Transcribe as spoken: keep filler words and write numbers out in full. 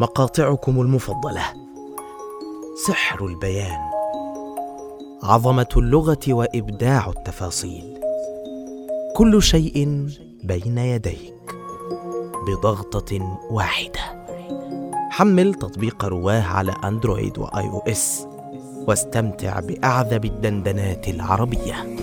مقاطعكم المفضلة سحر البيان، عظمة اللغة وإبداع التفاصيل، كل شيء بين يديك بضغطة واحدة. حمل تطبيق رواه على أندرويد وآي أو إس واستمتع بأعذب الدندنات العربية.